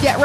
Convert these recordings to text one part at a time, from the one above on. Get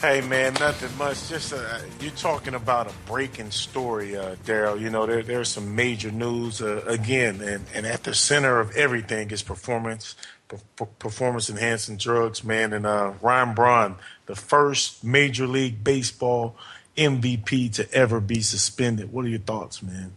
Hey, man, nothing much. Just you're talking about a breaking story, Darrelle. You know, there's some major news again, and at the center of everything is performance-enhancing drugs, man. And Ryan Braun, the first Major League Baseball MVP to ever be suspended. What are your thoughts, man?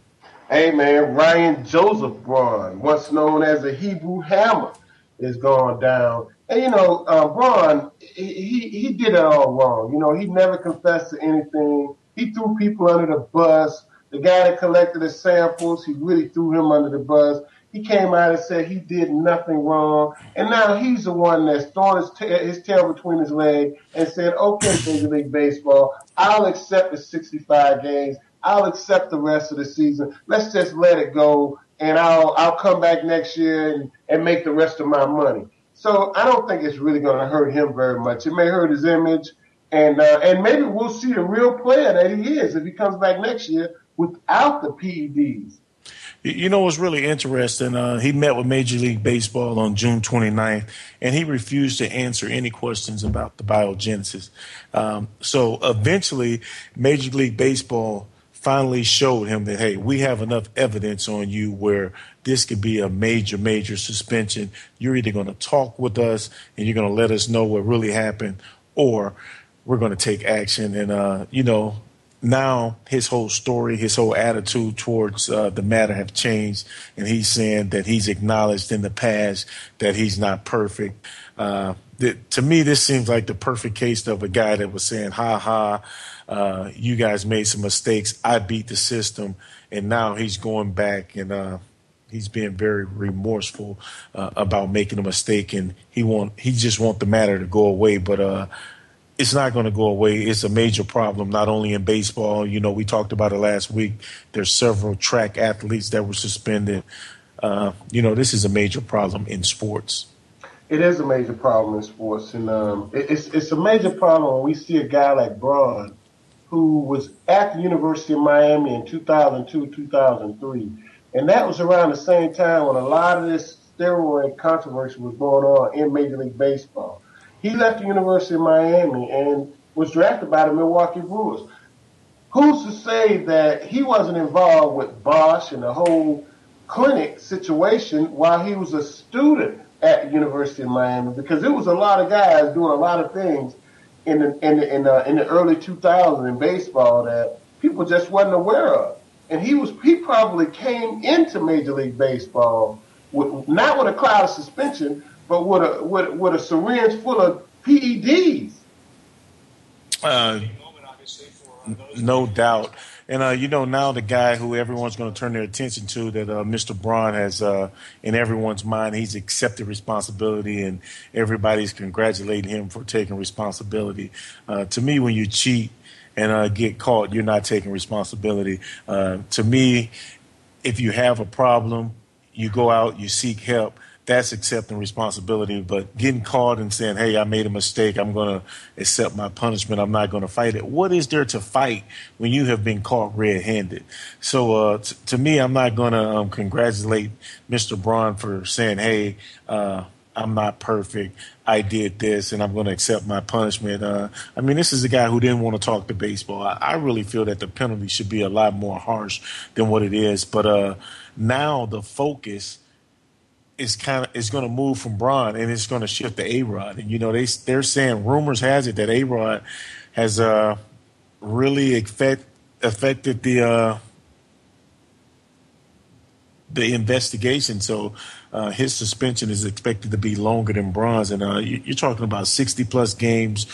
Hey, man, Ryan Joseph Braun, once known as the Hebrew Hammer, is going down. And, you know, Braun, he did it all wrong. You know, he never confessed to anything. He threw people under the bus. The guy that collected the samples, he really threw him under the bus. He came out and said he did nothing wrong. And now he's the one that's throwing his tail between his legs and said, okay, Major League Baseball, I'll accept the 65 games. I'll accept the rest of the season. Let's just let it go, and I'll come back next year and make the rest of my money. So I don't think it's really going to hurt him very much. It may hurt his image, and maybe we'll see a real player that he is if he comes back next year without the PEDs. You know what's really interesting? He met with Major League Baseball on June 29th, and he refused to answer any questions about the biogenesis. So eventually, Major League Baseball finally showed him that, hey, we have enough evidence on you where this could be a major, major suspension. You're either going to talk with us and you're going to let us know what really happened, or we're going to take action. And, you know, now his whole story, his whole attitude towards the matter have changed. And he's saying that he's acknowledged in the past that he's not perfect. To me, this seems like the perfect case of a guy that was saying, you guys made some mistakes. I beat the system. And now he's going back and he's being very remorseful about making a mistake. And he just wants the matter to go away. But it's not going to go away. It's a major problem, not only in baseball. You know, we talked about it last week. There's several track athletes that were suspended. You know, this is a major problem in sports. It is a major problem in sports. And it's a major problem when we see a guy like Braun, who was at the University of Miami in 2002, 2003. And that was around the same time when a lot of this steroid controversy was going on in Major League Baseball. He left the University of Miami and was drafted by the Milwaukee Brewers. Who's to say that he wasn't involved with Bosch and the whole clinic situation while he was a student at the University of Miami? Because it was a lot of guys doing a lot of things in the early 2000s in baseball that people just wasn't aware of. And he probably came into Major League Baseball not with a cloud of suspension, but with a syringe full of PEDs. No doubt. And, you know, now the guy who everyone's going to turn their attention to, that Mr. Braun has in everyone's mind, he's accepted responsibility and everybody's congratulating him for taking responsibility. To me, when you cheat and get caught, you're not taking responsibility. To me, if you have a problem, you go out, you seek help. That's accepting responsibility. But getting caught and saying, hey, I made a mistake, I'm going to accept my punishment, I'm not going to fight it. What is there to fight when you have been caught red-handed? So to me, I'm not going to congratulate Mr. Braun for saying, hey, I'm not perfect. I did this, and I'm going to accept my punishment. I mean, this is a guy who didn't want to talk to baseball. I really feel that the penalty should be a lot more harsh than what it is. But now the focus is going to move from Braun, and it's going to shift to A-Rod. And, you know, they're saying rumors has it that A-Rod has really affected the investigation. So his suspension is expected to be longer than Braun's. And you're talking about 60-plus games,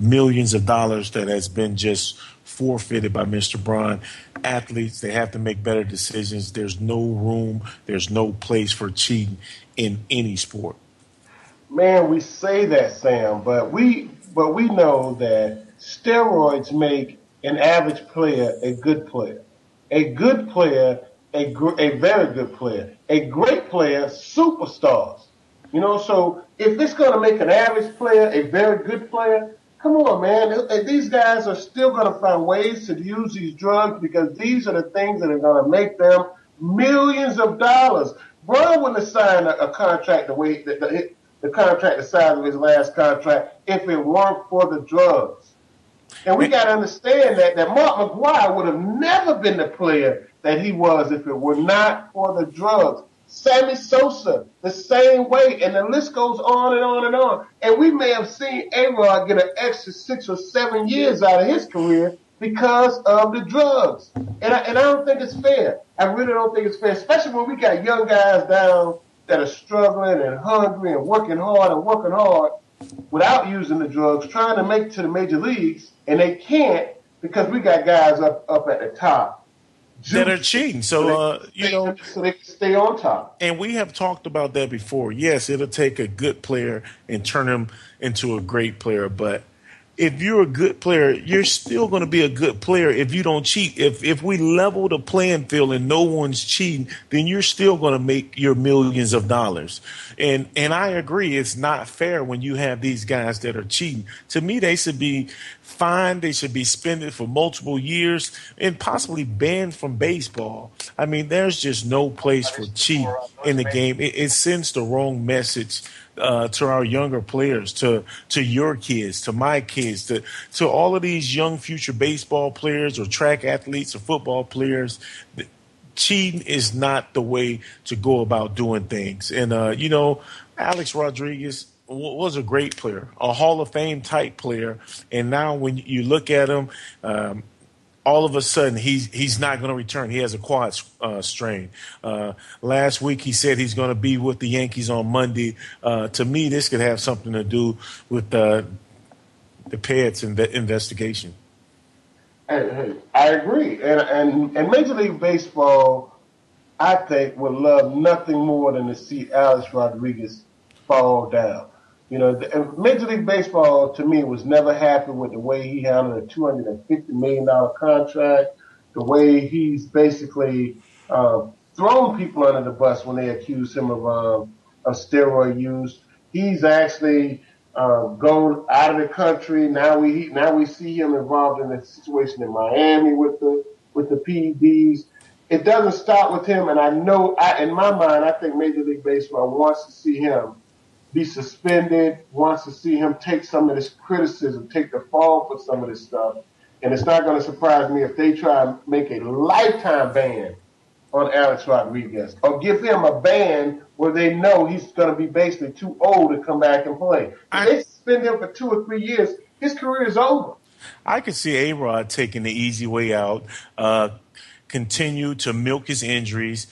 millions of dollars that has been just forfeited by Mr. Braun. Athletes, they have to make better decisions. There's no room, there's no place for cheating in any sport. Man, we say that, Sam, but we know that steroids make an average player a good player. A good player, a very good player, a great player, superstars. You know, so if it's going to make an average player a very good player, come on, man. These guys are still going to find ways to use these drugs because these are the things that are going to make them millions of dollars. Braun wouldn't have signed a contract the way the contract the size of his last contract if it weren't for the drugs. And we got to understand that Mark McGwire would have never been the player that he was if it were not for the drugs. Sammy Sosa, the same way. And the list goes on and on and on. And we may have seen A-Rod get an extra 6 or 7 years out of his career because of the drugs. And I don't think it's fair. I really don't think it's fair, especially when we got young guys down that are struggling and hungry and working hard without using the drugs, trying to make it to the major leagues. And they can't because we got guys up at the top that are cheating. So they can stay on top. And we have talked about that before. Yes, it'll take a good player and turn him into a great player. But if you're a good player, you're still going to be a good player if you don't cheat. If we level the playing field and no one's cheating, then you're still going to make your millions of dollars. And I agree, it's not fair when you have these guys that are cheating. To me, they should be fined. They should be suspended for multiple years and possibly banned from baseball. I mean, there's just no place for cheat in the game. It sends the wrong message to our younger players, to your kids, to my kids, to all of these young future baseball players or track athletes or football players. Cheating is not the way to go about doing things. And, you know, Alex Rodriguez was a great player, a Hall of Fame type player. And now when you look at him, all of a sudden, he's not going to return. He has a quad strain. Last week, he said he's going to be with the Yankees on Monday. To me, this could have something to do with the Peds investigation. Hey, I agree. And Major League Baseball, I think, would love nothing more than to see Alex Rodriguez fall down. You know, Major League Baseball, to me, was never happy with the way he handled a $250 million contract, the way he's basically thrown people under the bus when they accuse him of steroid use. He's actually gone out of the country. Now we see him involved in a situation in Miami with the PEDs. It doesn't stop with him, and I know, in my mind, I think Major League Baseball wants to see him be suspended, wants to see him take some of this criticism, take the fall for some of this stuff. And it's not going to surprise me if they try and make a lifetime ban on Alex Rodriguez or give him a ban where they know he's going to be basically too old to come back and play. If they suspend him for 2 or 3 years, his career is over. I could see A-Rod taking the easy way out, continue to milk his injuries.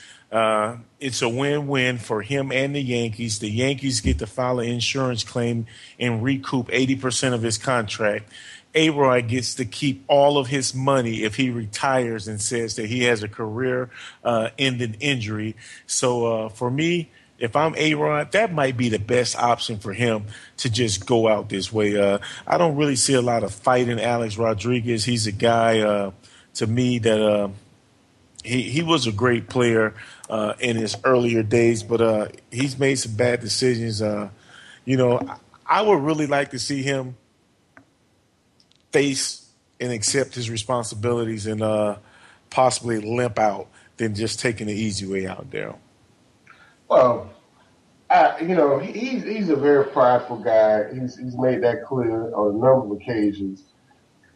It's a win-win for him and the Yankees. The Yankees get to file an insurance claim and recoup 80% of his contract. A-Rod gets to keep all of his money if he retires and says that he has a career-ending injury. So for me, if I'm A-Rod, that might be the best option for him to just go out this way. I don't really see a lot of fight in Alex Rodriguez. He's a guy, to me, that he was a great player in his earlier days, but he's made some bad decisions. You know, I would really like to see him face and accept his responsibilities and possibly limp out than just taking the easy way out, Darrelle. Well, He's a very prideful guy. He's made that clear on a number of occasions.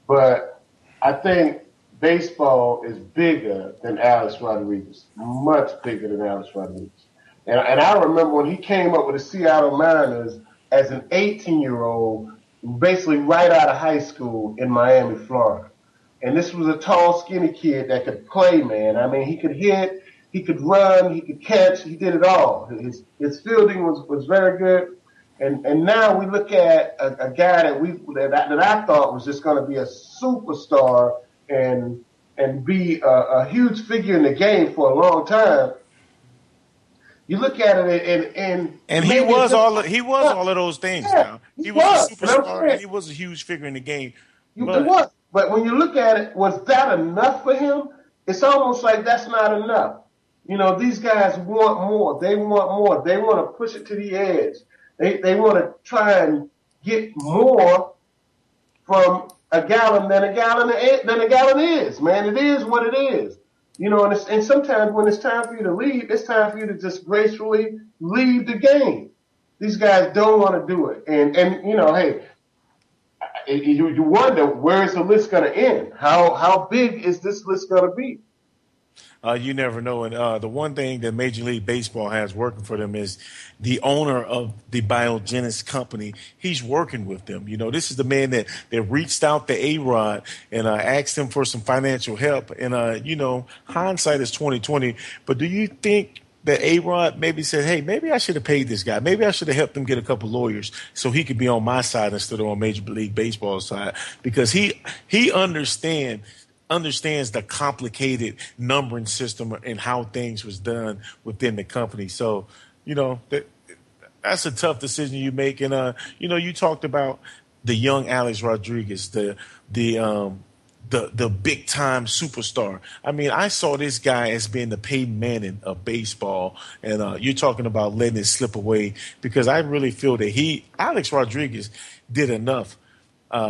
But I think baseball is bigger than Alex Rodriguez, much bigger than Alex Rodriguez. And I remember when he came up with the Seattle Mariners as an 18-year-old, basically right out of high school in Miami, Florida. And this was a tall, skinny kid that could play, man. I mean, he could hit, he could run, he could catch, he did it all. His fielding was very good. And now we look at a guy that I thought was just going to be a superstar and be a huge figure in the game for a long time. You look at it and he was all of those things. Yeah, now he was a superstar. And he was a huge figure in the game. But when you look at it, was that enough for him? It's almost like that's not enough. You know, these guys want more. They want more. They want to push it to the edge. They want to try and get more from a gallon is, man. It is what it is. You know, and sometimes when it's time for you to leave, it's time for you to just gracefully leave the game. These guys don't want to do it. And you know, hey, you wonder, where is the list going to end? How big is this list going to be? You never know. And the one thing that Major League Baseball has working for them is the owner of the Biogenesis company. He's working with them. You know, this is the man that reached out to A-Rod and asked him for some financial help. And, you know, hindsight is 2020. But do you think that A-Rod maybe said, hey, maybe I should have paid this guy. Maybe I should have helped him get a couple lawyers so he could be on my side instead of on Major League Baseball's side? Because he understands the complicated numbering system and how things was done within the company. So, you know, that's a tough decision you make. And, you know, you talked about the young Alex Rodriguez, the big time superstar. I mean, I saw this guy as being the Peyton Manning of baseball. And you're talking about letting it slip away, because I really feel that Alex Rodriguez did enough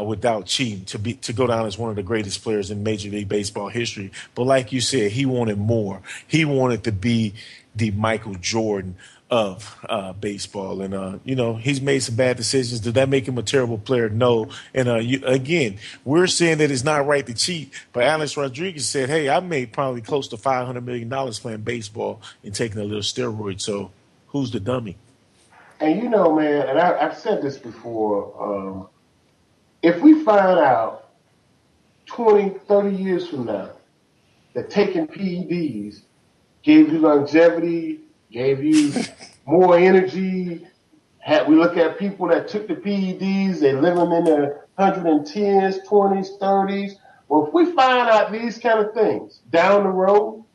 without cheating to go down as one of the greatest players in Major League Baseball history. But like you said, he wanted more. He wanted to be the Michael Jordan of baseball. And, you know, he's made some bad decisions. Did that make him a terrible player? No. And, again, we're saying that it's not right to cheat, but Alex Rodriguez said, hey, I made probably close to $500 million playing baseball and taking a little steroid. So who's the dummy? And, you know, man, and I've said this before, if we find out 20, 30 years from now that taking PEDs gave you longevity, gave you more energy. We look at people that took the PEDs, they living in their 110s, 20s, 30s. Well, if we find out these kind of things down the road,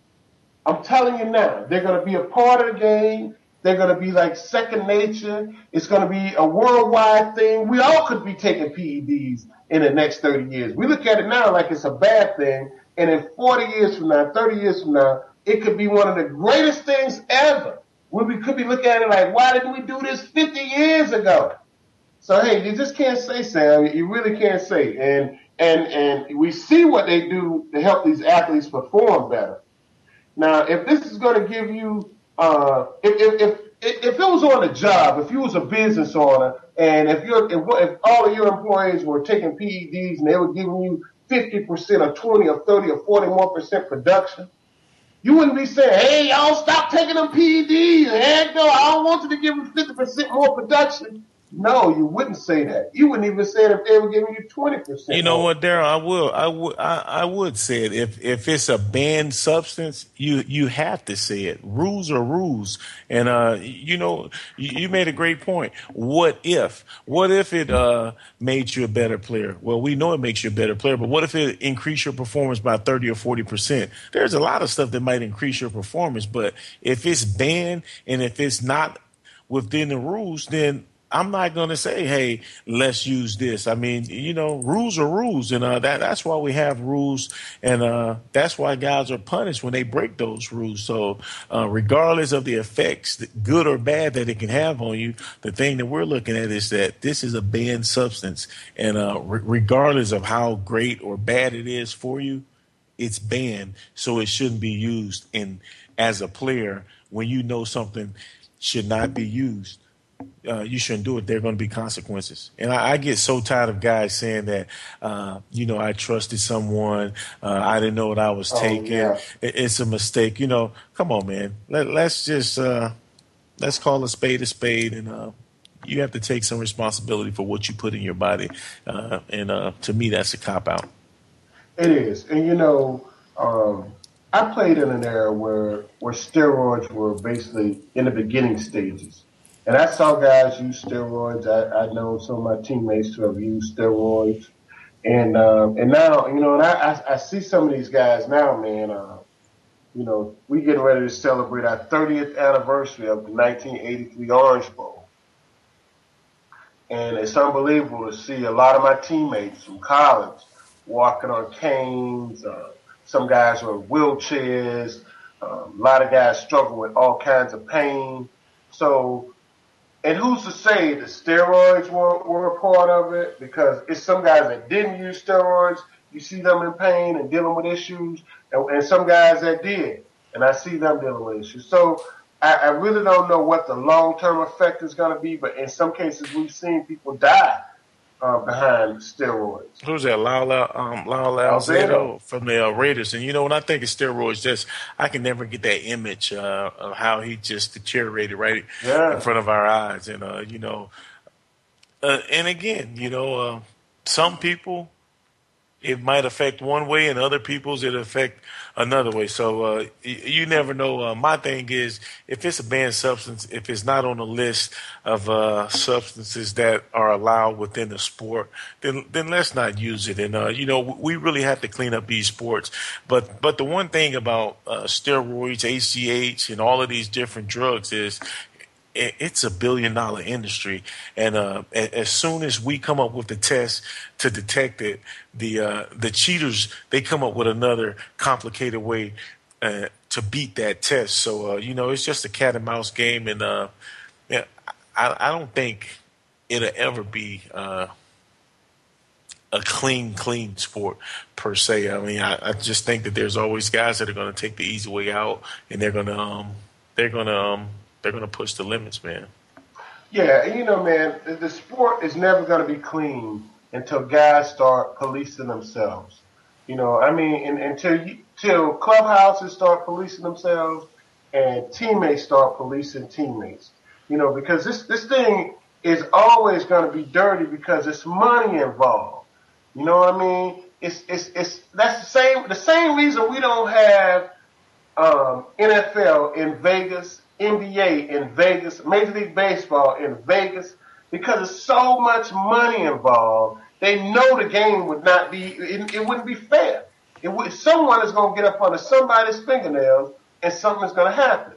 I'm telling you now, they're going to be a part of the game. They're going to be like second nature. It's going to be a worldwide thing. We all could be taking PEDs in the next 30 years. We look at it now like it's a bad thing. And in 40 years from now, 30 years from now, it could be one of the greatest things ever. We could be looking at it like, why didn't we do this 50 years ago? So, hey, you just can't say, Sam. You really can't say. And we see what they do to help these athletes perform better. Now, if this is going to give you if it was on a job, if you was a business owner, and if all of your employees were taking PEDs and they were giving you 50% or 20 or 30 or 40 more % production, you wouldn't be saying, hey, y'all stop taking them PEDs. Hey, no, I don't want you to give them 50% more production. No, you wouldn't say that. You wouldn't even say it if they were giving you 20%. You know what, Darrelle? I would say it. If it's a banned substance, you have to say it. Rules are rules. And you know, you made a great point. What if? What if it made you a better player? Well, we know it makes you a better player, but what if it increased your performance by 30 or 40%? There's a lot of stuff that might increase your performance, but if it's banned and if it's not within the rules, then I'm not going to say, hey, let's use this. I mean, you know, rules are rules. And that's why we have rules. And that's why guys are punished when they break those rules. So regardless of the effects, good or bad, that it can have on you, the thing that we're looking at is that this is a banned substance. And regardless of how great or bad it is for you, it's banned. So it shouldn't be used as a player when you know something should not be used. You shouldn't do it. There are going to be consequences. And I get so tired of guys saying that, you know, I trusted someone. I didn't know what I was taking. Yeah. It's a mistake. You know, come on, man. Let's just let's call a spade. And you have to take some responsibility for what you put in your body. And to me, that's a cop-out. It is. And, you know, I played in an era where steroids were basically in the beginning stages. And I saw guys use steroids. I know some of my teammates who have used steroids. And now, you know, and I see some of these guys now, man. You know, we getting ready to celebrate our 30th anniversary of the 1983 Orange Bowl. And it's unbelievable to see a lot of my teammates from college walking on canes. Some guys are in wheelchairs. A lot of guys struggle with all kinds of pain. So... and who's to say the steroids were a part of it? Because it's some guys that didn't use steroids. You see them in pain and dealing with issues. And some guys that did. And I see them dealing with issues. So I really don't know what the long-term effect is going to be. But in some cases, we've seen people die behind steroids. Who's that? Lyle Alzado from the Raiders. And, you know, when I think of steroids, I can never get that image of how he just deteriorated right in front of our eyes. And, you know, and again, you know, some people it might affect one way and other people's it affect another way. So you never know. My thing is if it's a banned substance, if it's not on a list of substances that are allowed within the sport, then let's not use it. And, you know, we really have to clean up these sports. But the one thing about steroids, HGH, and all of these different drugs is it's a billion-dollar industry. And as soon as we come up with a test to detect it, the cheaters, they come up with another complicated way to beat that test. So, you know, it's just a cat-and-mouse game. And yeah, I don't think it'll ever be a clean sport per se. I mean, I just think that there's always guys that are going to take the easy way out, and they're going to push the limits, man. Yeah, and you know, man, the sport is never going to be clean until guys start policing themselves. You know, I mean, until clubhouses start policing themselves and teammates start policing teammates. You know, because this thing is always going to be dirty because it's money involved. You know what I mean? It's that's the same reason we don't have NFL in Vegas. NBA in Vegas, Major League Baseball in Vegas, because there's so much money involved. They know the game would not be, it wouldn't be fair. Someone is going to get up under somebody's fingernails and something's going to happen.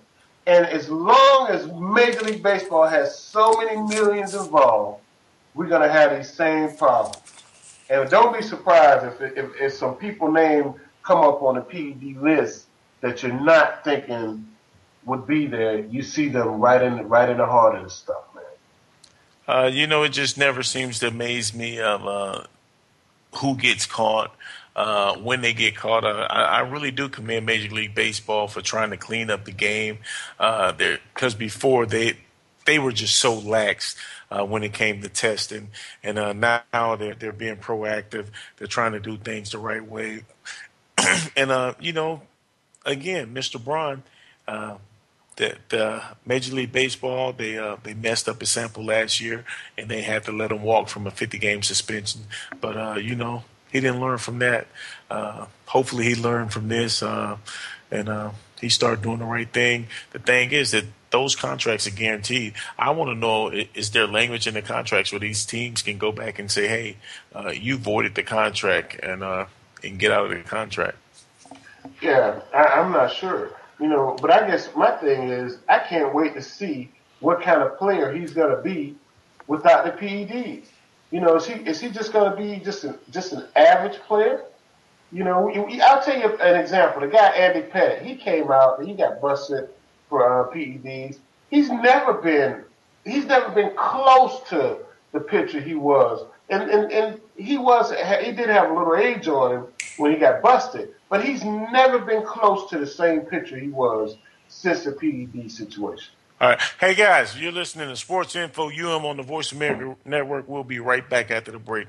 And as long as Major League Baseball has so many millions involved, we're going to have these same problems. And don't be surprised if some people's name come up on the PED list that you're not thinking would be there. You see them right in the heart of this stuff, man. You know, it just never seems to amaze me of who gets caught, when they get caught. I really do commend Major League Baseball for trying to clean up the game. Because before they were just so lax when it came to testing, and now they're being proactive. They're trying to do things the right way, and you know, again, Mr. Braun. That Major League Baseball, they messed up his sample last year, and they had to let him walk from a 50-game suspension. But, you know, he didn't learn from that. Hopefully he learned from this, and he started doing the right thing. The thing is that those contracts are guaranteed. I want to know, is there language in the contracts where these teams can go back and say, hey, you voided the contract and get out of the contract? Yeah, I'm not sure. You know, but I guess my thing is I can't wait to see what kind of player he's going to be without the PEDs. You know, is he just going to be just an average player? You know, I'll tell you an example. The guy Andy Pettitte, he came out and he got busted for PEDs. He's never been close to the pitcher he was, and he did have a little age on him when he got busted. But he's never been close to the same pitcher he was since the PED situation. All right. Hey, guys, you're listening to Sports Info UM on the Voice America Network. We'll be right back after the break.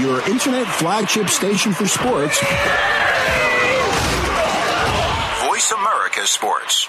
Your internet flagship station for sports. Voice America Sports.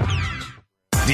Do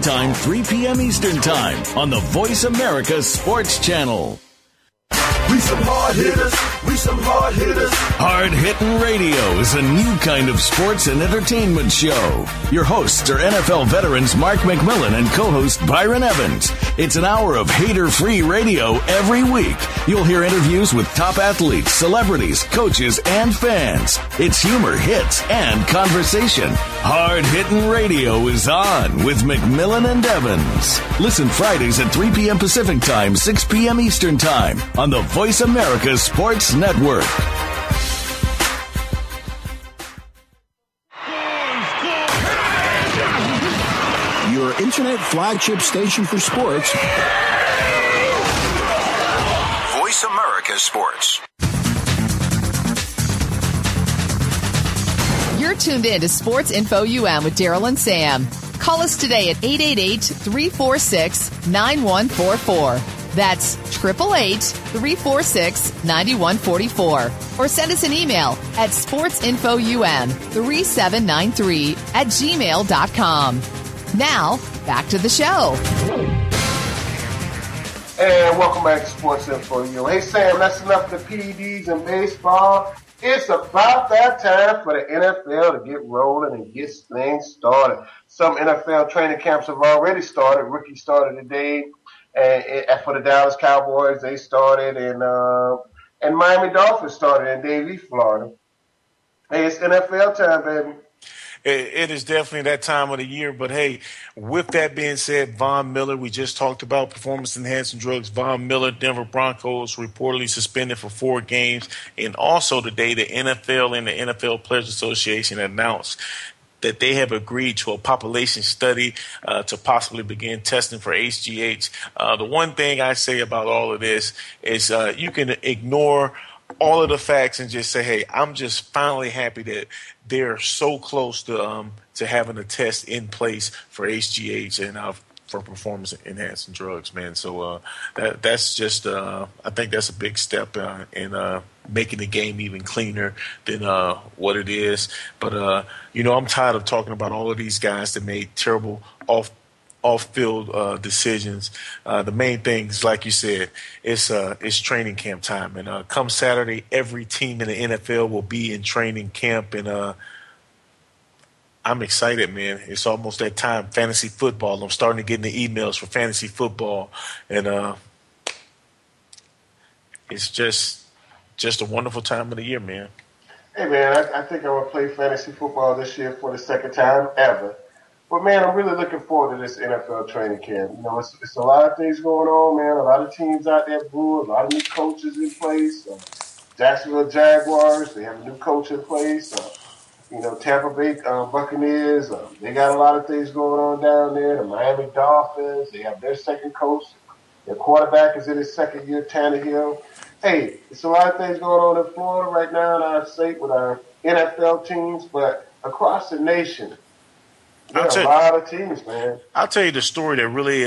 Time, 3 p.m. Eastern Time on the Voice America Sports Channel. We some hard hitters. We some hard hitters. Hard Hittin' Radio is a new kind of sports and entertainment show. Your hosts are NFL veterans Mark McMillan and co-host Byron Evans. It's an hour of hater-free radio every week. You'll hear interviews with top athletes, celebrities, coaches, and fans. It's humor, hits, and conversation. Hard Hittin' Radio is on with McMillan and Evans. Listen Fridays at 3 p.m. Pacific Time, 6 p.m. Eastern Time on the Voice America Sports Network. Your internet flagship station for sports. Voice America Sports. You're tuned in to Sports Info UM with Darrelle and Sam. Call us today at 888-346-9144. That's 888-346-9144. Or send us an email at sportsinfoum3793@gmail.com. Now, back to the show. And welcome back to Sports Info UM. Hey, Sam, that's enough of the PEDs and baseball. It's about that time for the NFL to get rolling and get things started. Some NFL training camps have already started. Rookie started today. And for the Dallas Cowboys, they started, and Miami Dolphins started in Davie, Florida. Hey, it's NFL time, baby. It is definitely that time of the year. But, hey, with that being said, Von Miller, we just talked about performance-enhancing drugs. Von Miller, Denver Broncos, reportedly suspended for 4 games. And also today, the NFL and the NFL Players Association announced that they have agreed to a population study to possibly begin testing for HGH. The one thing I say about all of this is you can ignore all of the facts and just say, hey, I'm just finally happy that they're so close to having a test in place for HGH and for performance-enhancing drugs, man. So that's just I think that's a big step in making the game even cleaner than what it is. But, I'm tired of talking about all of these guys that made terrible off-field decisions. The main thing is, like you said, it's training camp time. And come Saturday, every team in the NFL will be in training camp. And I'm excited, man. It's almost that time. Fantasy football. I'm starting to get the emails for fantasy football. And it's just a wonderful time of the year, man. Hey, man, I think I'm going to play fantasy football this year for the second time ever. But, man, I'm really looking forward to this NFL training camp. You know, it's a lot of things going on, man. A lot of teams out there, a lot of new coaches in place. Jacksonville Jaguars, they have a new coach in place. Tampa Bay Buccaneers, they got a lot of things going on down there. The Miami Dolphins, they have their second coach. Their quarterback is in his second year, Tannehill. Hey, it's a lot of things going on in Florida right now in our state with our NFL teams, but across the nation. There's a lot of teams, man. I'll tell you the story that really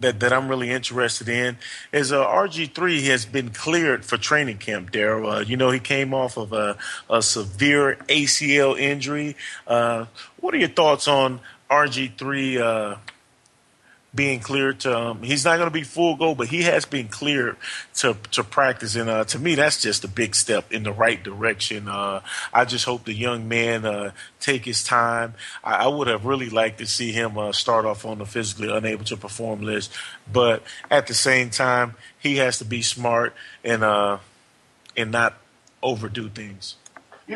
that I'm really interested in is RG3 has been cleared for training camp, Darrelle. He came off of a severe ACL injury. What are your thoughts on RG3 being cleared to he's not going to be full go, but he has been cleared to practice. And to me, that's just a big step in the right direction. I just hope the young man take his time. I would have really liked to see him start off on the physically unable to perform list. But at the same time, he has to be smart and not overdo things. I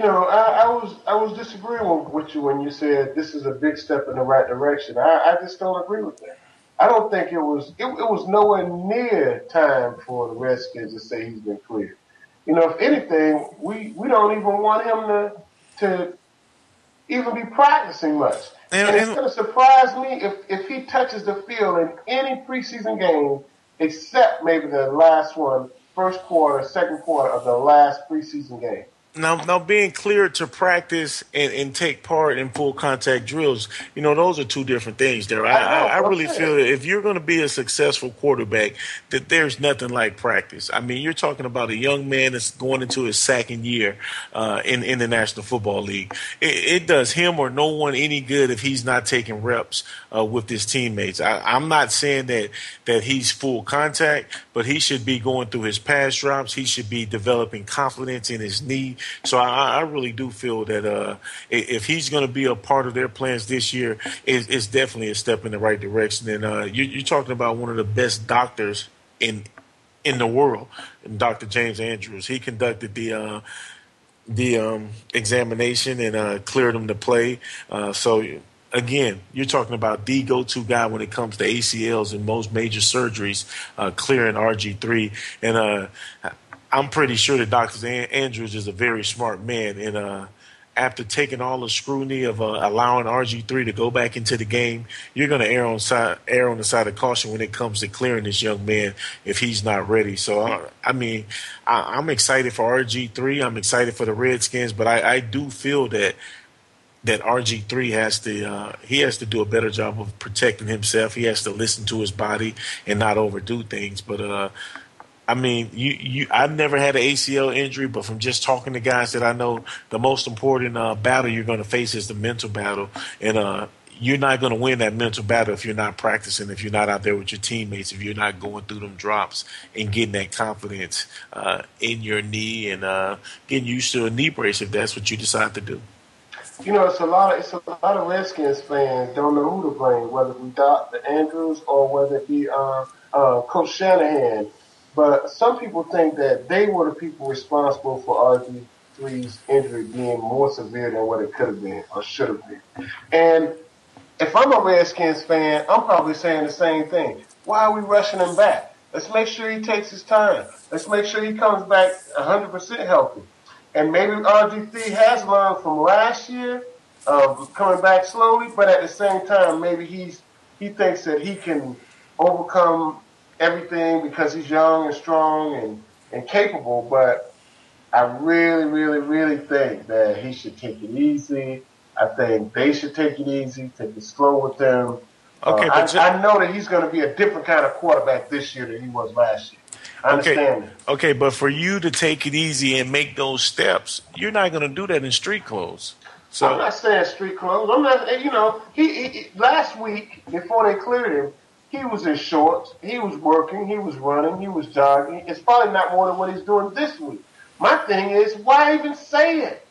was disagreeing with you when you said this is a big step in the right direction. I just don't agree with that. I don't think it was nowhere near time for the Redskins to say he's been cleared. If anything, we don't even want him to even be practicing much. And it's going to surprise me if he touches the field in any preseason game except maybe the last one, first quarter, second quarter of the last preseason game. Now being cleared to practice and take part in full contact drills, those are two different things there. I really feel that if you're going to be a successful quarterback, that there's nothing like practice. I mean, you're talking about a young man that's going into his second year in the National Football League. It does him or no one any good if he's not taking reps with his teammates. I'm not saying that he's full contact, but he should be going through his pass drops. He should be developing confidence in his knee. So I really do feel that if he's going to be a part of their plans this year, it's definitely a step in the right direction. And you're talking about one of the best doctors in the world, Dr. James Andrews. He conducted the examination and cleared him to play. So again, you're talking about the go-to guy when it comes to ACLs and most major surgeries, clearing RG3 and. I'm pretty sure that Dr. Andrews is a very smart man. And after taking all the scrutiny of allowing RG3 to go back into the game, you're going to err on the side of caution when it comes to clearing this young man if he's not ready. So, I'm excited for RG3. I'm excited for the Redskins. But I do feel that RG3 has to do a better job of protecting himself. He has to listen to his body and not overdo things. But I've never had an ACL injury, but from just talking to guys that I know, the most important battle you're going to face is the mental battle. And you're not going to win that mental battle if you're not practicing, if you're not out there with your teammates, if you're not going through them drops and getting that confidence in your knee and getting used to a knee brace if that's what you decide to do. It's a lot of Redskins fans don't know who to blame, whether it be Dr. Andrews or whether it be Coach Shanahan. But some people think that they were the people responsible for RG3's injury being more severe than what it could have been or should have been. And if I'm a Redskins fan, I'm probably saying the same thing. Why are we rushing him back? Let's make sure he takes his time. Let's make sure he comes back 100% healthy. And maybe RG3 has learned from last year of coming back slowly, but at the same time, maybe he thinks that he can overcome everything because he's young and strong and capable, but I really, really, really think that he should take it easy. I think they should take it easy, take it slow with them. Okay, I know that he's going to be a different kind of quarterback this year than he was last year. I understand that. Okay, but for you to take it easy and make those steps, you're not going to do that in street clothes. So I'm not saying street clothes. I'm not. He last week before they cleared him, he was in shorts, he was working, he was running, he was jogging. It's probably not more than what he's doing this week. My thing is, why even say it?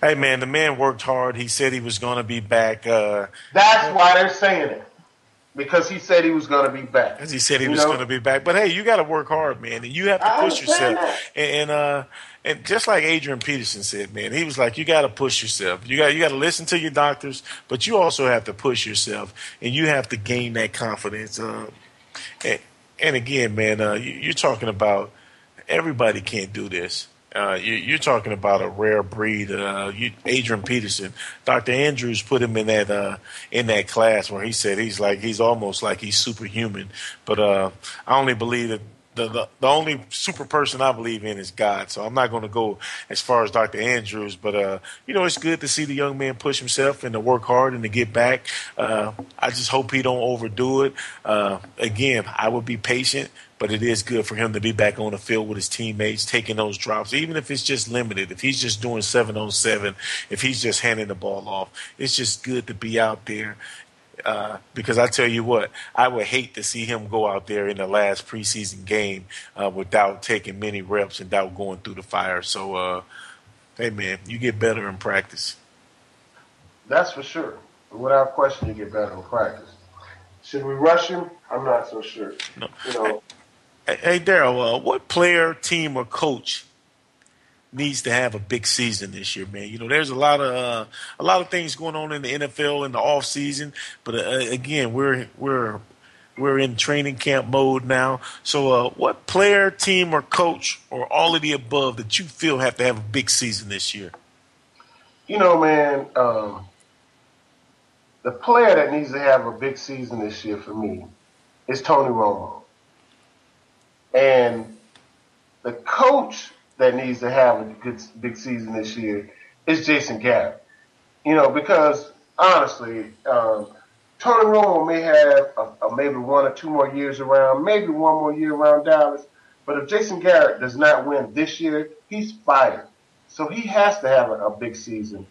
Hey, man, the man worked hard. He said he was going to be back. That's why they're saying it. Because he said he was going to be back. Because he said he was going to be back. But, hey, you got to work hard, man, and you have to push yourself. And just like Adrian Peterson said, man, he was like, you got to push yourself. You got to listen to your doctors, but you also have to push yourself, and you have to gain that confidence. And again, man, you're talking about everybody can't do this. You're talking about a rare breed. Adrian Peterson, Dr. Andrews put him in that class where he said he's almost like he's superhuman. But I only believe that the only super person I believe in is God. So I'm not going to go as far as Dr. Andrews, but it's good to see the young man push himself and to work hard and to get back. I just hope he don't overdo it. Again, I would be patient, but it is good for him to be back on the field with his teammates, taking those drops, even if it's just limited, if he's just doing 7-on-7, if he's just handing the ball off. It's just good to be out there. Because I tell you what, I would hate to see him go out there in the last preseason game without taking many reps and without going through the fire. So, hey, man, you get better in practice. That's for sure. Without question, you get better in practice. Should we rush him? I'm not so sure. No. Hey, Darrelle, what player, team, or coach needs to have a big season this year, man? You know, there's a lot of things going on in the NFL in the off season, but again, we're in training camp mode now. So, what player, team, or coach, or all of the above that you feel have to have a big season this year? You know, man, the player that needs to have a big season this year for me is Tony Romo, and the coach that needs to have a good big season this year is Jason Garrett. You know, because honestly, Tony Romo may have maybe 1 or 2 more years around, maybe 1 more year around Dallas, but if Jason Garrett does not win this year, he's fired. So he has to have a big season.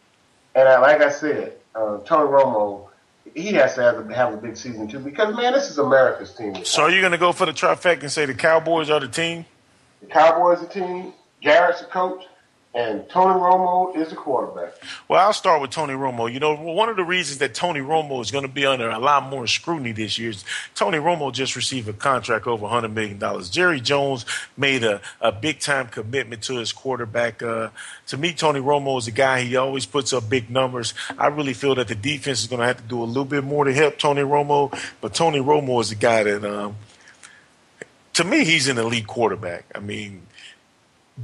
And like I said, Tony Romo, he has to have a big season too, because, man, this is America's team. So are you going to go for the trifecta and say the Cowboys are the team? The Cowboys are the team. Garrett's a coach, and Tony Romo is a quarterback. Well, I'll start with Tony Romo. You know, one of the reasons that Tony Romo is going to be under a lot more scrutiny this year is Tony Romo just received a contract over $100 million. Jerry Jones made a big-time commitment to his quarterback. To me, Tony Romo is a guy, he always puts up big numbers. I really feel that the defense is going to have to do a little bit more to help Tony Romo, but Tony Romo is a guy that, to me, he's an elite quarterback. I mean,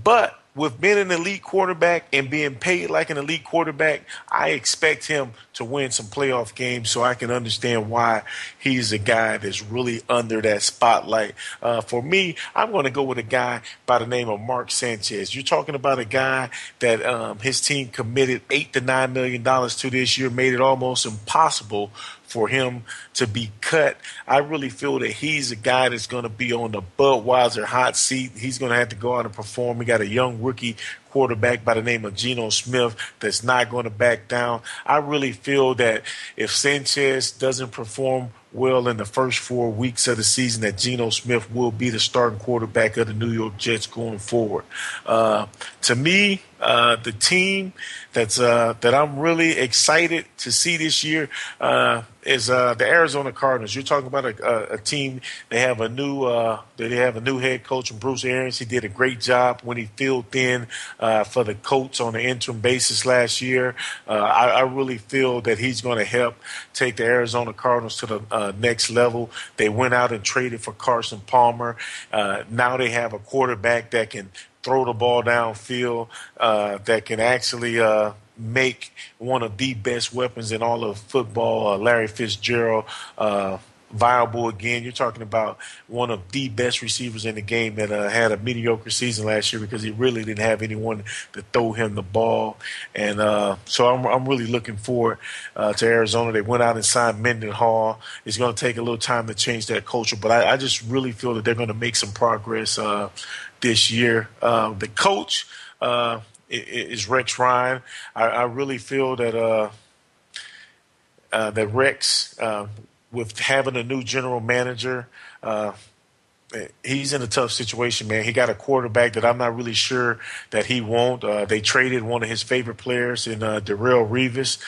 but with being an elite quarterback and being paid like an elite quarterback, I expect him to win some playoff games, so I can understand why he's a guy that's really under that spotlight. For me, I'm going to go with a guy by the name of Mark Sanchez. You're talking about a guy that his team committed $8 to $9 million to this year, made it almost impossible for him to be cut. I really feel that he's a guy that's going to be on the Budweiser hot seat. He's going to have to go out and perform. We got a young rookie quarterback by the name of Geno Smith that's not going to back down. I really feel that if Sanchez doesn't perform well in the first 4 weeks of the season, that Geno Smith will be the starting quarterback of the New York Jets going forward. To me, the team that I'm really excited to see this year is the Arizona Cardinals. You're talking about a team. They have a new head coach, and Bruce Arians. He did a great job when he filled in for the Colts on an interim basis last year. I really feel that he's going to help take the Arizona Cardinals to the next level. They went out and traded for Carson Palmer. Now they have a quarterback that can throw the ball downfield, that can actually make one of the best weapons in all of football, Larry Fitzgerald, viable again. You're talking about one of the best receivers in the game that had a mediocre season last year because he really didn't have anyone to throw him the ball. And so I'm really looking forward to Arizona. They went out and signed Mendenhall. It's going to take a little time to change that culture, but I just really feel that they're going to make some progress this year. The coach is Rex Ryan. I really feel that that Rex, with having a new general manager, he's in a tough situation, man. He got a quarterback that I'm not really sure that he won't. They traded one of his favorite players in Darrelle Revis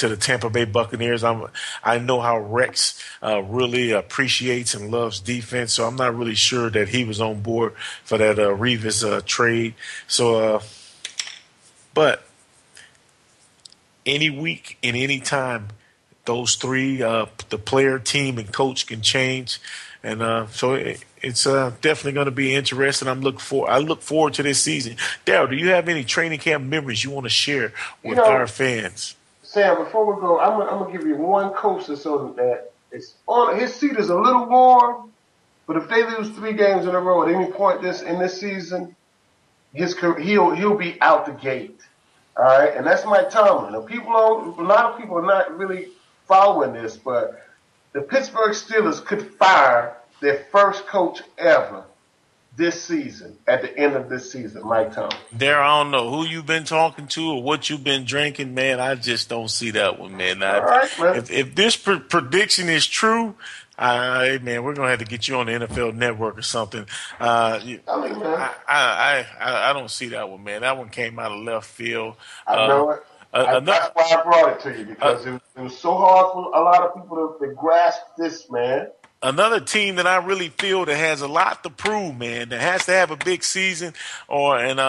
to the Tampa Bay Buccaneers. I know how Rex really appreciates and loves defense, so I'm not really sure that he was on board for that Revis trade. So, but any week and any time, those three, the player, team, and coach can change. And so it's definitely going to be interesting. I look forward to this season. Darrelle, do you have any training camp memories you want to share with our fans? Sam, before we go, I'm going to give you one coach that's on that. His seat is a little warm, But if they lose 3 games in a row at any point in this season, he'll be out the gate. All right, and that's Mike Tomlin. Now, a lot of people are not really following this, but the Pittsburgh Steelers could fire their first coach ever this season, at the end of this season, Mike Tomlin. Darrelle, I don't know who you've been talking to or what you've been drinking, man. I just don't see that one, man. All right, man. If this prediction is true, man, we're gonna have to get you on the NFL Network or something. I don't see that one, man. That one came out of left field. I know it. That's why I brought it to you, because it was so hard for a lot of people to grasp this, man. Another team that I really feel that has a lot to prove, man, that has to have a big season, and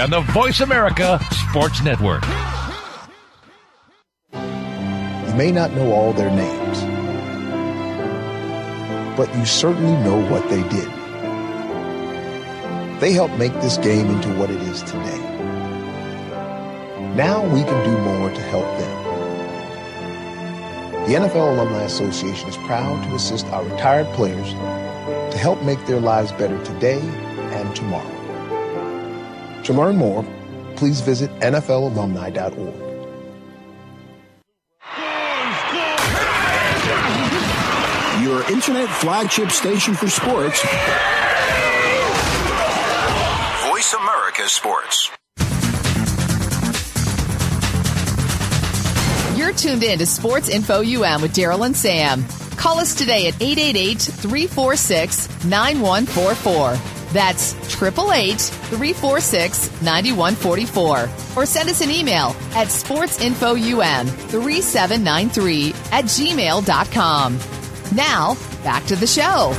on the Voice America Sports Network. You may not know all their names, but you certainly know what they did. They helped make this game into what it is today. Now we can do more to help them. The NFL Alumni Association is proud to assist our retired players to help make their lives better today and tomorrow. To learn more, please visit nflalumni.org. Your internet flagship station for sports. Voice America Sports. You're tuned in to Sports Info UM with Darrelle and Sam. Call us today at 888-346-9144. That's 888-346-9144. Or send us an email at sportsinfoum3793@gmail.com. Now, back to the show.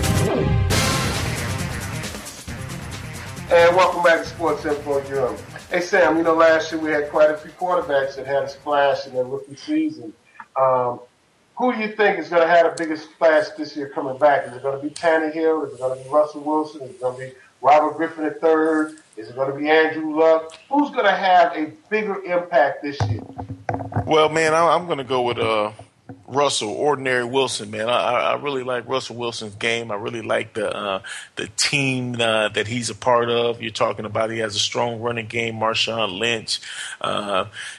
And welcome back to Sports Info UM. Hey, Sam, you know, last year we had quite a few quarterbacks that had a splash in their rookie season. Who do you think is going to have the biggest splash this year coming back? Is it going to be Tannehill? Is it going to be Russell Wilson? Is it going to be Robert Griffin III? Is it going to be Andrew Luck? Who's going to have a bigger impact this year? Well, man, I'm going to go with Russell, Ordinary Wilson, man. I really like Russell Wilson's game. I really like the team that he's a part of. You're talking about he has a strong running game, Marshawn Lynch.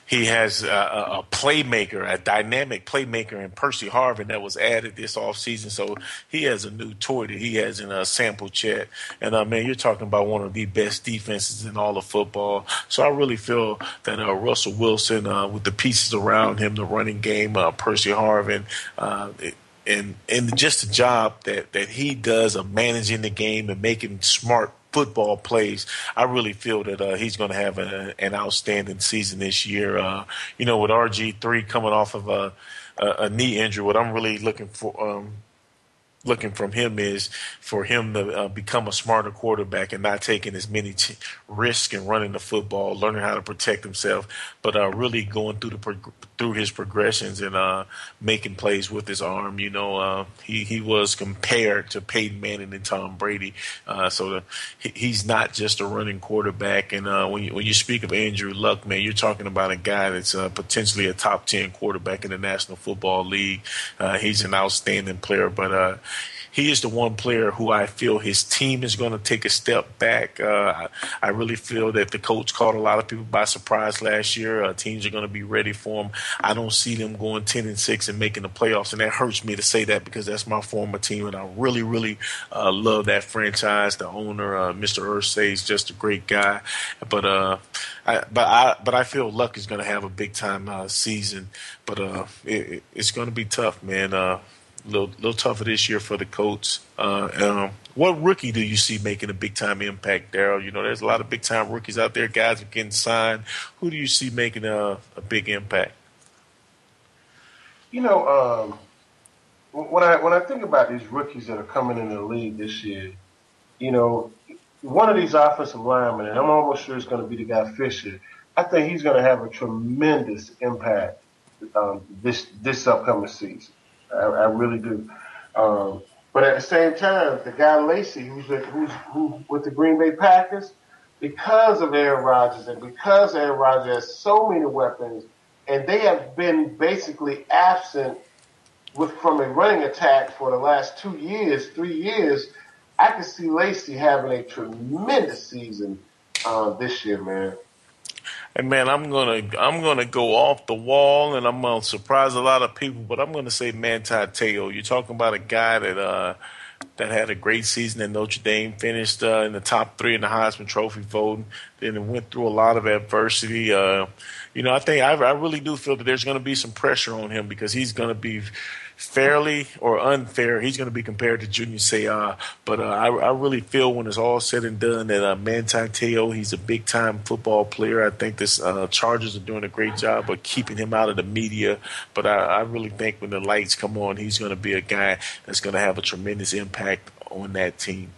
He has a playmaker, a dynamic playmaker in Percy Harvin that was added this offseason. So he has a new toy that he has in a sample chat. And, man, you're talking about one of the best defenses in all of football. So I really feel that Russell Wilson, with the pieces around him, the running game, Percy Harvin, and just the job that he does of managing the game and making smart football plays, I really feel that he's going to have an outstanding season this year. You know, with RG3 coming off of a knee injury, what I'm really looking from him is for him to become a smarter quarterback and not taking as many risks and running the football, learning how to protect himself, but really going through his progressions and making plays with his arm. You know, he was compared to Peyton Manning and Tom Brady. So he's not just a running quarterback. And when you speak of Andrew Luck, man, you're talking about a guy that's potentially a top 10 quarterback in the National Football League. He's an outstanding player, but he is the one player who I feel his team is going to take a step back. I really feel that the coach caught a lot of people by surprise last year. Teams are going to be ready for him. I don't see them going 10-6 and making the playoffs, and that hurts me to say that because that's my former team, and I really, really love that franchise. The owner, Mr. Irsay, is just a great guy, but I feel Luck is going to have a big time season, but it's going to be tough, man. A little tougher this year for the Colts. What rookie do you see making a big-time impact, Darrelle? You know, there's a lot of big-time rookies out there. Guys are getting signed. Who do you see making a big impact? You know, when I think about these rookies that are coming in the league this year, you know, one of these offensive linemen, and I'm almost sure it's going to be the guy Fisher, I think he's going to have a tremendous impact this upcoming season. I really do. But at the same time, the guy Lacy, who's with the Green Bay Packers, because of Aaron Rodgers and because Aaron Rodgers has so many weapons, and they have been basically absent from a running attack for the last 3 years, I can see Lacy having a tremendous season this year, man. And man, I'm gonna go off the wall, and I'm gonna surprise a lot of people, but I'm gonna say Manti Te'o. You're talking about a guy that had a great season at Notre Dame, finished in the top 3 in the Heisman Trophy voting, then went through a lot of adversity. I think I really do feel that there's gonna be some pressure on him because he's gonna be fairly or unfair, he's going to be compared to Junior Seau. But I really feel when it's all said and done that Manti Te'o, he's a big-time football player. I think this Chargers are doing a great job of keeping him out of the media. But I really think when the lights come on, he's going to be a guy that's going to have a tremendous impact on that team.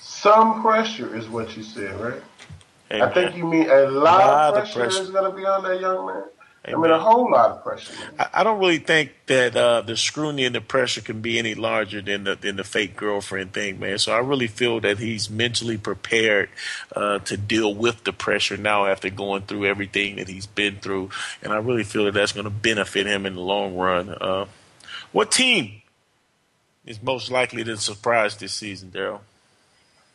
Some pressure is what you said, right? Amen. I think you mean a lot of pressure is going to be on that young man. Amen. I mean, a whole lot of pressure. I don't really think that the scrutiny and the pressure can be any larger than the fake girlfriend thing, man. So I really feel that he's mentally prepared to deal with the pressure now after going through everything that he's been through. And I really feel that that's going to benefit him in the long run. What team is most likely to surprise this season, Darrelle?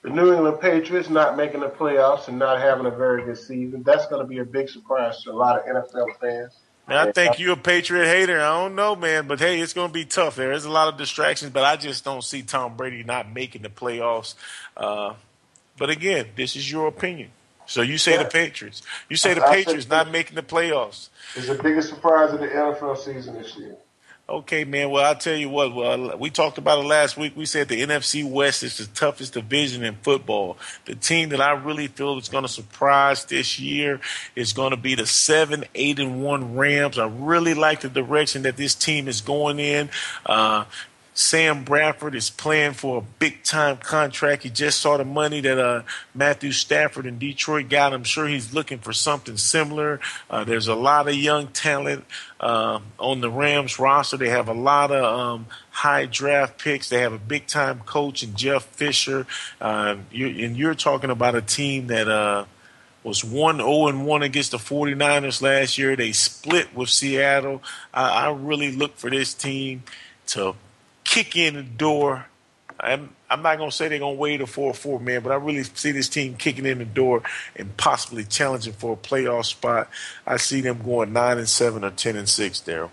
The New England Patriots not making the playoffs and not having a very good season. That's going to be a big surprise to a lot of NFL fans. Now, I think you're a Patriot hater. I don't know, man. But, hey, it's going to be tough. There's a lot of distractions, but I just don't see Tom Brady not making the playoffs. But, again, this is your opinion. So you say the Patriots. You say the Patriots not making the playoffs. It's the biggest surprise of the NFL season this year. Okay, man. Well, I'll tell you what. Well, we talked about it last week. We said the NFC West is the toughest division in football. The team that I really feel is going to surprise this year is going to be the 7-8-1 Rams. I really like the direction that this team is going in. Sam Bradford is playing for a big-time contract. He just saw the money that Matthew Stafford in Detroit got. I'm sure he's looking for something similar. There's a lot of young talent on the Rams roster. They have a lot of high draft picks. They have a big-time coach in Jeff Fisher. You're talking about a team that was 1-0-1 against the 49ers last year. They split with Seattle. I really look for this team to kick in the door. I'm not going to say they're going to wait a 4-4, man, but I really see this team kicking in the door and possibly challenging for a playoff spot. I see them going 9-7 or 10-6, Darrelle.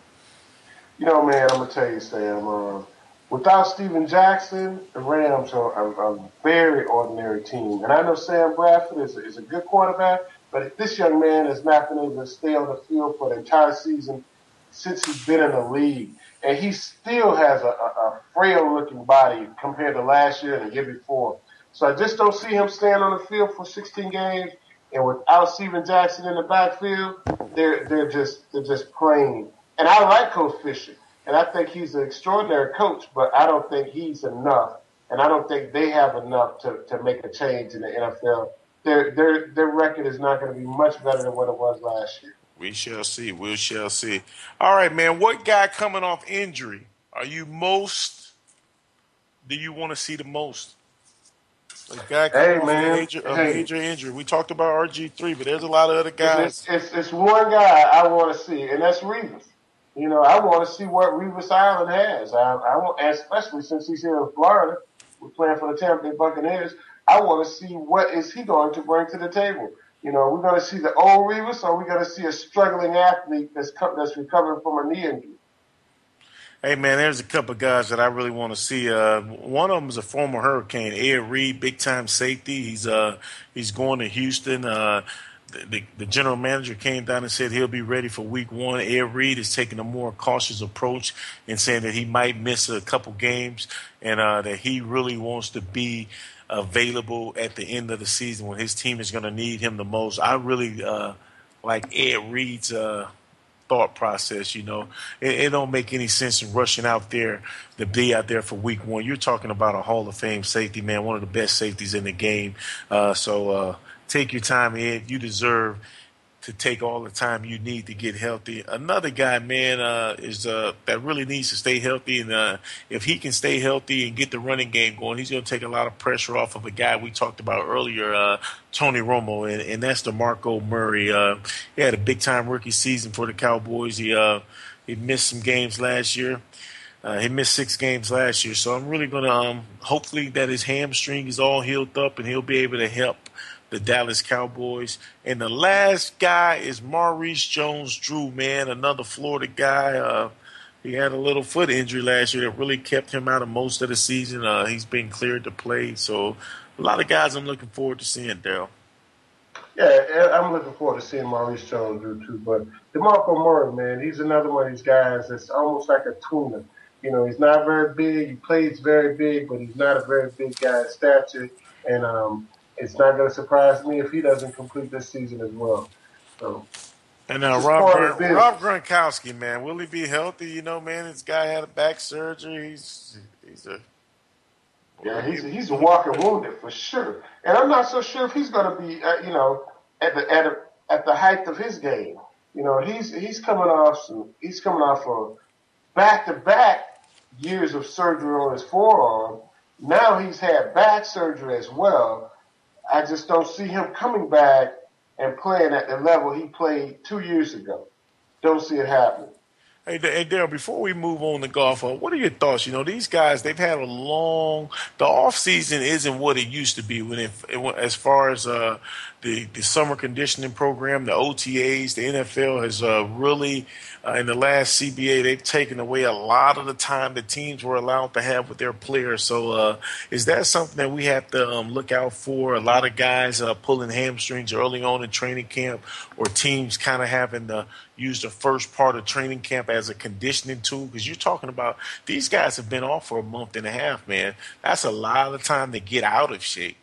You know, man, I'm going to tell you, Sam, without Steven Jackson, the Rams are a very ordinary team. And I know Sam Bradford is a good quarterback, but this young man has not been able to stay on the field for the entire season since he's been in the league. And he still has a frail-looking body compared to last year and the year before. So I just don't see him staying on the field for 16 games. And without Steven Jackson in the backfield, they're just playing. And I like Coach Fisher, and I think he's an extraordinary coach, but I don't think he's enough, and I don't think they have enough to make a change in the NFL. Their record is not going to be much better than what it was last year. We shall see. We shall see. All right, man. What guy coming off injury do you want to see the most? A guy coming off a major injury. We talked about RG3, but there's a lot of other guys. It's one guy I want to see, and that's Revis. You know, I want to see what Revis Island has. I want, especially since he's here in Florida, we're playing for the Tampa Bay Buccaneers. I want to see what is he going to bring to the table. You know, we're going to see the old Revis, or we're going to see a struggling athlete that's recovering from a knee injury. Hey, man, there's a couple guys that I really want to see. One of them is a former Hurricane, Ed Reed, big-time safety. He's going to Houston. The general manager came down and said he'll be ready for week 1. Ed Reed is taking a more cautious approach and saying that he might miss a couple games and that he really wants to be available at the end of the season when his team is going to need him the most. I really like Ed Reed's thought process. You know, it don't make any sense in rushing out there to be out there for week 1. You're talking about a Hall of Fame safety, man, one of the best safeties in the game. So take your time, Ed. You deserve to take all the time you need to get healthy. Another guy, man, that really needs to stay healthy, and if he can stay healthy and get the running game going, he's going to take a lot of pressure off of a guy we talked about earlier, Tony Romo, and that's DeMarco Murray. He had a big-time rookie season for the Cowboys. He missed some games last year. He missed 6 games last year, so I'm really going to hopefully that his hamstring is all healed up and he'll be able to help the Dallas Cowboys. And the last guy is Maurice Jones-Drew, man, another Florida guy. He had a little foot injury last year that really kept him out of most of the season. He's been cleared to play, so a lot of guys I'm looking forward to seeing, Darrelle. Yeah, I'm looking forward to seeing Maurice Jones-Drew too, but DeMarco Murray, man, he's another one of these guys that's almost like a tuna. You know, he's not very big. He plays very big, but he's not a very big guy in stature. And it's not going to surprise me if he doesn't complete this season as well. So, and now Rob Gronkowski, man, will he be healthy? You know, man, this guy had a back surgery. He's a walking wounded for sure. And I'm not so sure if he's going to be, at the height of his game. You know, he's coming off back-to-back years of surgery on his forearm. Now he's had back surgery as well. I just don't see him coming back and playing at the level he played 2 years ago. Don't see it happening. Hey, Darrelle, before we move on to golf, what are your thoughts? You know, these guys, they've had a long – the offseason isn't what it used to be as far as the summer conditioning program, the OTAs, the NFL has really in the last CBA, they've taken away a lot of the time the teams were allowed to have with their players. So is that something that we have to look out for? A lot of guys pulling hamstrings early on in training camp, or teams kind of having to use the first part of training camp as a conditioning tool, because you're talking about these guys have been off for a month and a half, man. That's a lot of time to get out of shape.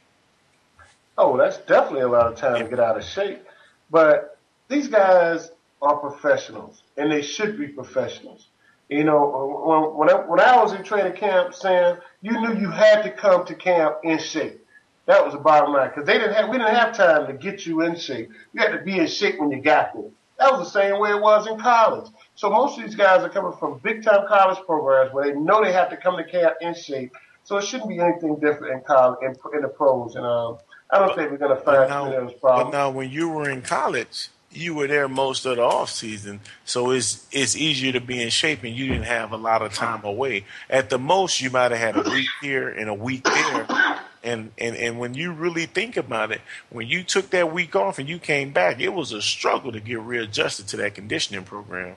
Oh, that's definitely a lot of time to get out of shape. But these guys are professionals, and they should be professionals. You know, when I was in training camp, Sam, you knew you had to come to camp in shape. That was the bottom line, because we didn't have time to get you in shape. You had to be in shape when you got there. That was the same way it was in college. So most of these guys are coming from big-time college programs where they know they have to come to camp in shape. So it shouldn't be anything different in college and in the pros. And I don't think we're going to find those problems. But now, when you were in college, you were there most of the off season, so it's easier to be in shape, and you didn't have a lot of time away. At the most, you might have had a week here and a week there. And when you really think about it, when you took that week off and you came back, it was a struggle to get readjusted to that conditioning program.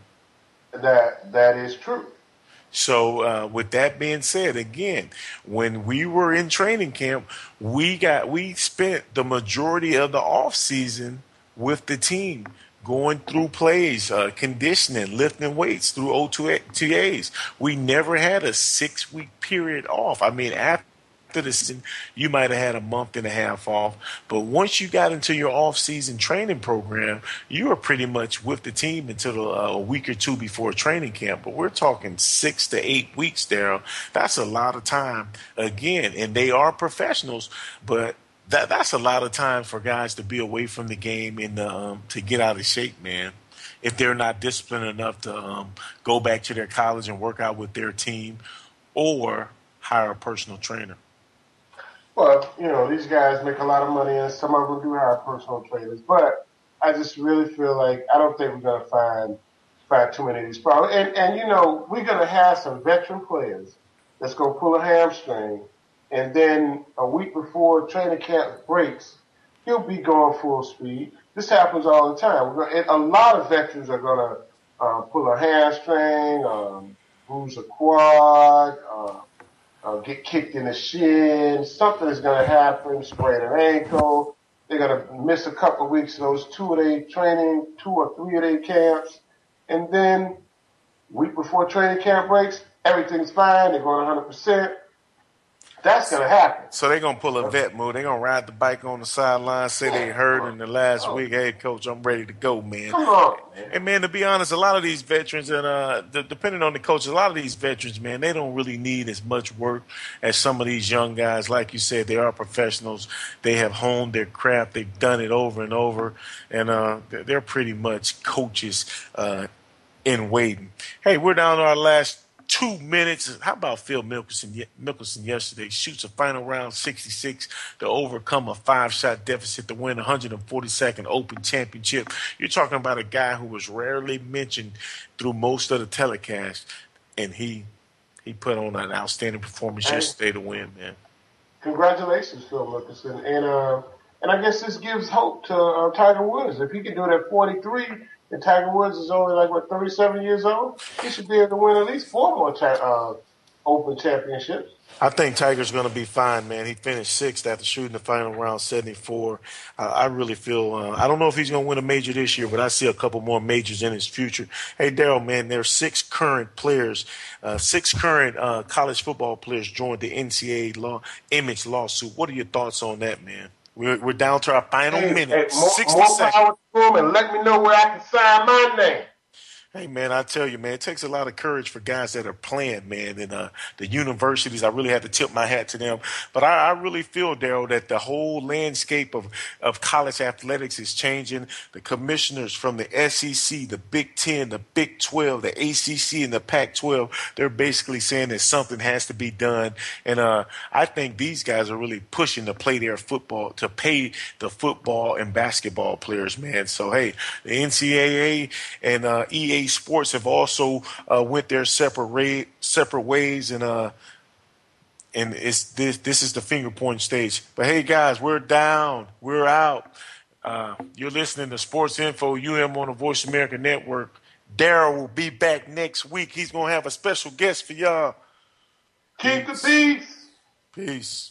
That is true. So with that being said, again, when we were in training camp, we spent the majority of the off season with the team, going through plays, conditioning, lifting weights through OTAs. We never had a 6-week period off. I mean, after the season, you might have had a month and a half off, but once you got into your off-season training program, you were pretty much with the team until a week or two before training camp. But we're talking 6 to 8 weeks, Darrelle. That's a lot of time, again, and they are professionals, but that's a lot of time for guys to be away from the game and to get out of shape, man, if they're not disciplined enough to go back to their college and work out with their team or hire a personal trainer. Well, you know, these guys make a lot of money, and some of them do hire personal trainers. But I just really feel like I don't think we're going to find too many of these problems. And you know, we're going to have some veteran players that's going to pull a hamstring, and then a week before training camp breaks, he'll be going full speed. This happens all the time. A lot of veterans are going to pull a hamstring, bruise a quad, get kicked in the shin, something is going to happen, sprain an ankle. They're going to miss a couple of weeks of those 2-day training, 2 or 3-day camps. And then week before training camp breaks, everything's fine. They're going 100%. That's going to happen. So they're going to pull a vet move. They're going to ride the bike on the sideline, say they heard in the last week, hey, coach, I'm ready to go, man. Come on, man. And, man, to be honest, a lot of these veterans, and depending on the coach, a lot of these veterans, man, they don't really need as much work as some of these young guys. Like you said, they are professionals. They have honed their craft. They've done it over and over. And they're pretty much coaches in waiting. Hey, we're down to our last 2 minutes. How about Phil Mickelson? Mickelson yesterday shoots a final round 66 to overcome a 5-shot deficit to win the 142nd Open Championship. You're talking about a guy who was rarely mentioned through most of the telecast, and he put on an outstanding performance yesterday to win, man. Congratulations, Phil Mickelson. And I guess this gives hope to Tiger Woods. If he can do it at 43, and Tiger Woods is only, 37 years old, he should be able to win at least 4 more Open Championships. I think Tiger's going to be fine, man. He finished 6th after shooting the final round, 74. I really feel I don't know if he's going to win a major this year, but I see a couple more majors in his future. Hey, Darrelle, man, there are 6 current players, 6 current college football players joined the NCAA image lawsuit. What are your thoughts on that, man? We're down to our final minute, 60 seconds. And let me know where I can sign my name. Hey, man, I tell you, man, it takes a lot of courage for guys that are playing, man. And the universities, I really have to tip my hat to them. But I really feel, Darrelle, that the whole landscape of college athletics is changing. The commissioners from the SEC, the Big Ten, the Big 12, the ACC, and the Pac-12, they're basically saying that something has to be done. And I think these guys are really pushing to play their football, to pay the football and basketball players, man. So, hey, the NCAA and EA Sports have also went their separate ways, and it's this is the finger pointing stage. But hey, guys, we're down, we're out. You're listening to Sports Info UM on the Voice America Network. Darrelle will be back next week. He's gonna have a special guest for y'all. Keep the peace. Peace.